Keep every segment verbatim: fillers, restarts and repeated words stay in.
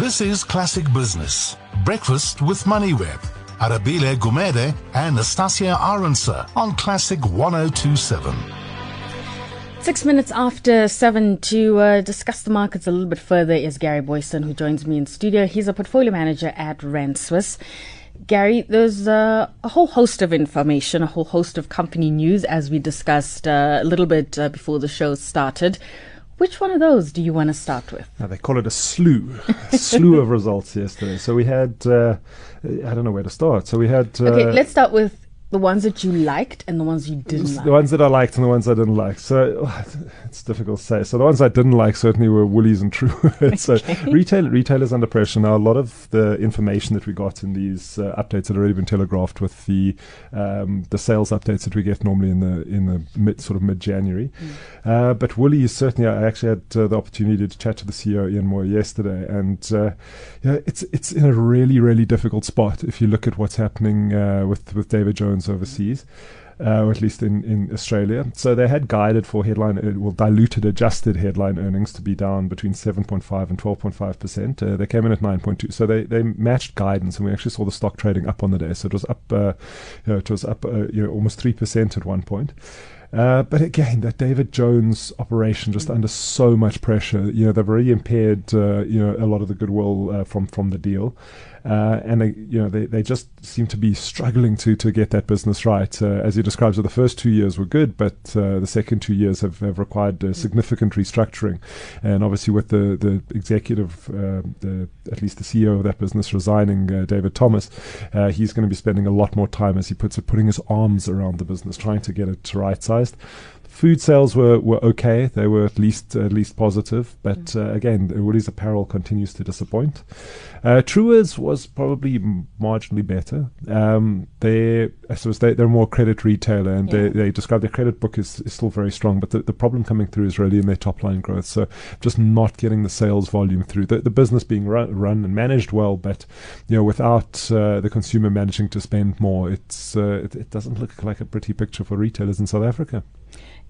This is Classic Business, Breakfast with MoneyWeb, Arabile Gumede and Nastasia Aronson on Classic ten twenty-seven. Six minutes after seven to uh, discuss the markets a little bit further is Gary Boyston, who joins me in studio. He's a portfolio manager at Rand Swiss. Gary, there's uh, a whole host of information, a whole host of company news, as we discussed uh, a little bit uh, before the show started. Which one of those do you want to start with? Now, they call it a slew, a slew of results yesterday. So we had, uh, I don't know where to start. So we had... Uh, okay, let's start with the ones that you liked and the ones you didn't like. The ones that I liked and the ones I didn't like. So it's difficult to say. So the ones I didn't like certainly were Woolies and True. so okay. retail, retailers under pressure. Now, a lot of the information that we got in these uh, updates had already been telegraphed with the um, the sales updates that we get normally in the in the mid, sort of mid-January. Mm. Uh, but Woolies, certainly, I actually had uh, the opportunity to chat to the C E O, Ian Moore, yesterday. And uh, yeah, it's it's in a really, really difficult spot if you look at what's happening uh, with, with David Jones overseas, uh, or at least in, in Australia. So they had guided for headline, well, diluted adjusted headline earnings to be down between seven point five and twelve point five percent. Uh, they came in at nine point two. So they, they matched guidance, and we actually saw the stock trading up on the day. So it was up, uh, you know, it was up uh, you know, almost three percent at one point. Uh, but again, that David Jones operation just mm-hmm. under so much pressure. You know, they've already impaired, uh, you know, a lot of the goodwill uh, from from the deal, uh, and they, you know, they, they just seem to be struggling to to get that business right. Uh, as he describes it, the first two years were good, but uh, the second two years have, have required uh, significant restructuring, and obviously with the the executive, uh, the, at least the C E O of that business resigning, uh, David Thomas, uh, he's going to be spending a lot more time, as he puts it, putting his arms around the business, trying to get it to right size. Food sales were, were okay. They were at least uh, at least positive. But uh, again, Woolies apparel continues to disappoint. Uh, True's was probably marginally better. Um, they, I suppose they, they're more credit retailer, and yeah. they, they describe their credit book is, is still very strong. But the, the problem coming through is really in their top line growth. So just not getting the sales volume through. The, the business being run, run and managed well, but you know, without uh, the consumer managing to spend more, it's uh, it, it doesn't look like a pretty picture for retailers in South Africa.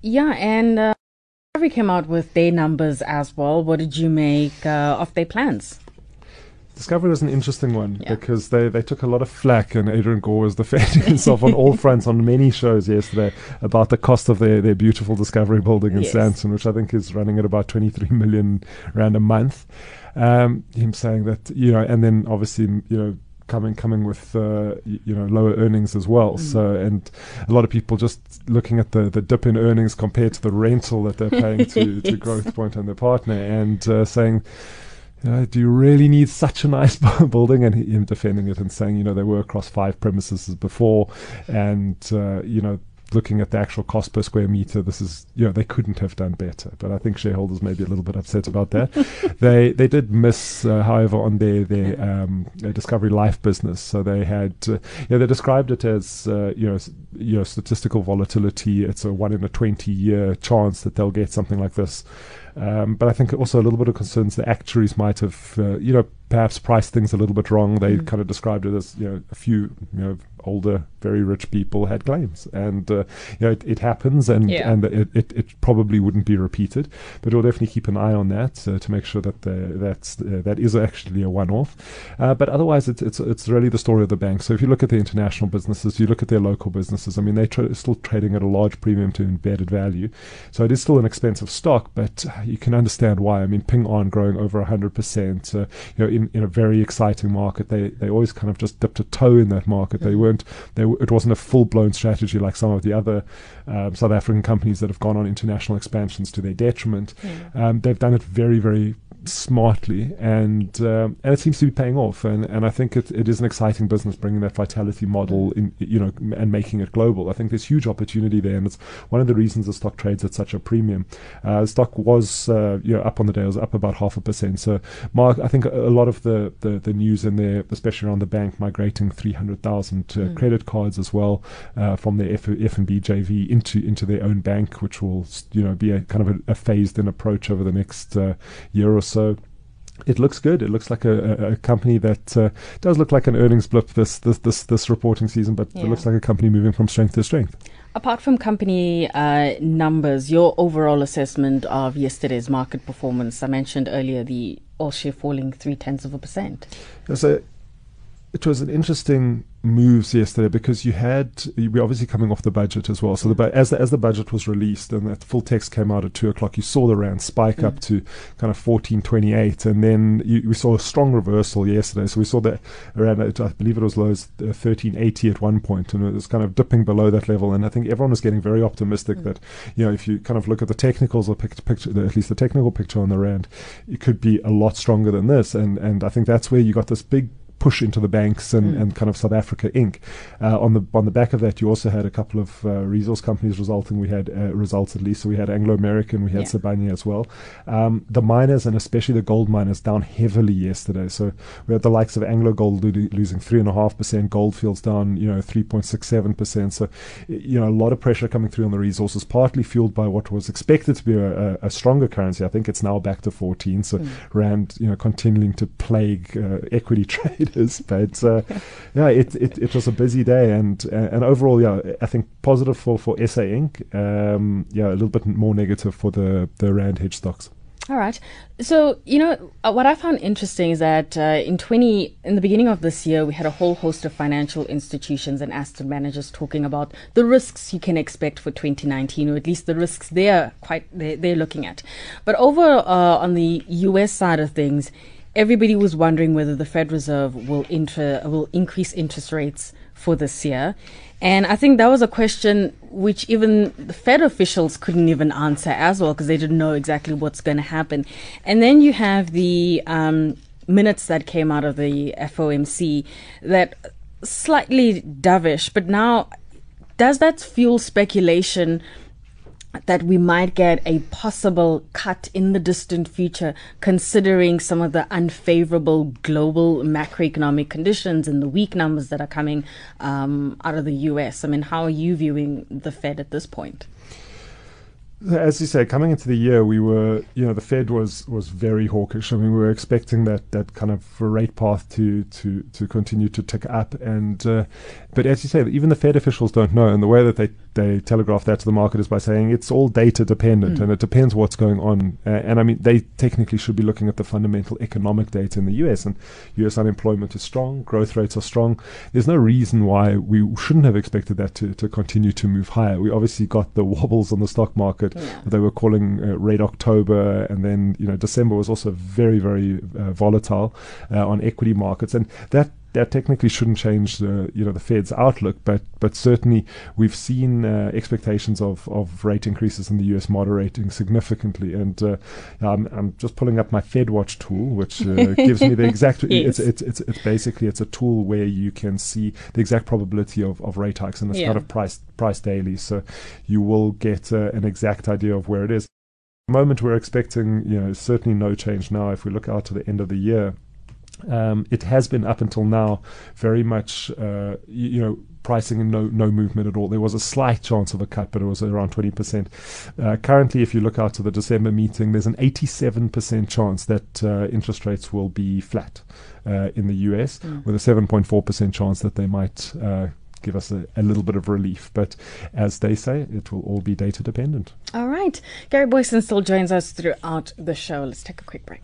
Yeah, and uh, Discovery came out with their numbers as well. What did you make uh, of their plans? Discovery was an interesting one yeah. because they, they took a lot of flack, and Adrian Gore was defending himself on all fronts on many shows yesterday about the cost of their, their beautiful Discovery building in yes. Sandton, which I think is running at about twenty-three million rand a month. Um, him saying that, you know, and then obviously, you know, coming coming with uh, you know lower earnings as well. Mm. So, and a lot of people just looking at the, the dip in earnings compared to the rental that they're paying to, yes. to Growth Point and their partner, and uh, saying, you know, do you really need such a nice building? And him defending it and saying, you know, they were across five premises before, and uh, you know, looking at the actual cost per square meter, this is, you know, they couldn't have done better. But I think shareholders may be a little bit upset about that. they they did miss, uh, however, on their their, um, their Discovery Life business. So they had, uh, yeah, they described it as, uh, you know, you know, statistical volatility. It's a one in a twenty-year chance that they'll get something like this. Um, but I think also a little bit of concerns the actuaries might have, uh, you know, perhaps priced things a little bit wrong. They mm. kind of described it as, you know, a few, you know, older, very rich people had claims, and uh, you know, it, it happens, and yeah. and it, it, it probably wouldn't be repeated. But we'll definitely keep an eye on that uh, to make sure that the, that's uh, that is actually a one-off. Uh, but otherwise, it's it's it's really the story of the bank. So if you look at the international businesses, you look at their local businesses. I mean, they're tra- still trading at a large premium to embedded value, so it is still an expensive stock, but you can understand why. I mean, Ping An growing over one hundred percent, uh, you know, in, in a very exciting market. They they always kind of just dipped a toe in that market. They weren't, they, it wasn't a full-blown strategy like some of the other um, South African companies that have gone on international expansions to their detriment. Yeah. Um, they've done it very, very smartly, and um, and it seems to be paying off, and and I think it, it is an exciting business, bringing that vitality model in, you know, and making it global. I think there's huge opportunity there, and it's one of the reasons the stock trades at such a premium. Uh, the stock was uh, you know, up on the day. It was up about half a percent. So Mark, I think a lot of the, the, the news in there, especially around the bank migrating three hundred thousand uh, mm. credit cards as well uh, from their F- F&B J V into into their own bank, which will, you know, be a kind of a, a phased in approach over the next uh, year or so. So It looks good. It looks like a, a, a company that uh, does look like an earnings blip this this this, this reporting season, but yeah. It looks like a company moving from strength to strength. Apart from company uh, numbers, your overall assessment of yesterday's market performance, I mentioned earlier the all-share falling three-tenths of a percent. So it was an interesting moves yesterday because you had, you were obviously coming off the budget as well. So the bu- as the, as the budget was released and that full text came out at two o'clock, you saw the Rand spike mm. up to kind of fourteen twenty-eight, and then you, we saw a strong reversal yesterday. So we saw the Rand, I believe it was low as thirteen eighty at one point, and it was kind of dipping below that level. And I think everyone was getting very optimistic mm. that, you know, if you kind of look at the technicals or pic- picture, at least the technical picture on the Rand, it could be a lot stronger than this. And and I think that's where you got this big push into the banks and, mm. and kind of South Africa Incorporated. Uh, on the on the back of that, you also had a couple of uh, resource companies resulting. We had uh, results at least. So we had Anglo American, we had yeah. Sibanye as well. Um, the miners and especially the gold miners down heavily yesterday. So we had the likes of Anglo Gold lo- losing three and a half percent, Goldfields down you know three point six seven percent. So you know a lot of pressure coming through on the resources, partly fueled by what was expected to be a, a, a stronger currency. I think it's now back to fourteen. So mm. Rand you know continuing to plague uh, equity trade. But uh, yeah, it, it it was a busy day, and uh, and overall, yeah, I think positive for, for S A Incorporated. Um, yeah, a little bit more negative for the, the Rand hedge stocks. All right. So, you know, uh, what I found interesting is that uh, in twenty in the beginning of this year, we had a whole host of financial institutions and asset managers talking about the risks you can expect for twenty nineteen, or at least the risks they're quite they're, they're looking at. But over uh, on the U S side of things, everybody was wondering whether the Fed Reserve will inter, will increase interest rates for this year. And I think that was a question which even the Fed officials couldn't even answer as well, because they didn't know exactly what's going to happen. And then you have the um, minutes that came out of the F O M C that slightly dovish. But now, does that fuel speculation that we might get a possible cut in the distant future, considering some of the unfavorable global macroeconomic conditions and the weak numbers that are coming um, out of the U S? I mean, how are you viewing the Fed at this point? As you say, coming into the year, we were, you know, the Fed was was very hawkish. I mean, we were expecting that that kind of rate path to to, to continue to tick up. And uh, but as you say, even the Fed officials don't know. And the way that they, they telegraph that to the market is by saying it's all data dependent mm. and it depends what's going on. Uh, and I mean, they technically should be looking at the fundamental economic data in the U S. And U S unemployment is strong. Growth rates are strong. There's no reason why we shouldn't have expected that to, to continue to move higher. We obviously got the wobbles on the stock market. Yeah. They were calling uh, Red October, and then you know December was also very, very uh, volatile uh, on equity markets, and that that technically shouldn't change the you know the Fed's outlook, but but certainly we've seen uh, expectations of, of rate increases in the U S moderating significantly, and uh, I'm, I'm just pulling up my FedWatch tool, which uh, gives me the exact. Yes. It's it's it's basically it's a tool where you can see the exact probability of, of rate hikes, and it's yeah. kind of priced priced daily, so you will get uh, an exact idea of where it is. At the moment we're expecting you know certainly no change now. If we look out to the end of the year. Um, it has been up until now very much, uh, you, you know, pricing and no no movement at all. There was a slight chance of a cut, but it was around twenty percent. Uh, currently, if you look out to the December meeting, there's an eighty-seven percent chance that uh, interest rates will be flat uh, in the U S, mm. with a seven point four percent chance that they might uh, give us a, a little bit of relief. But as they say, it will all be data dependent. All right. Gary Boyston still joins us throughout the show. Let's take a quick break.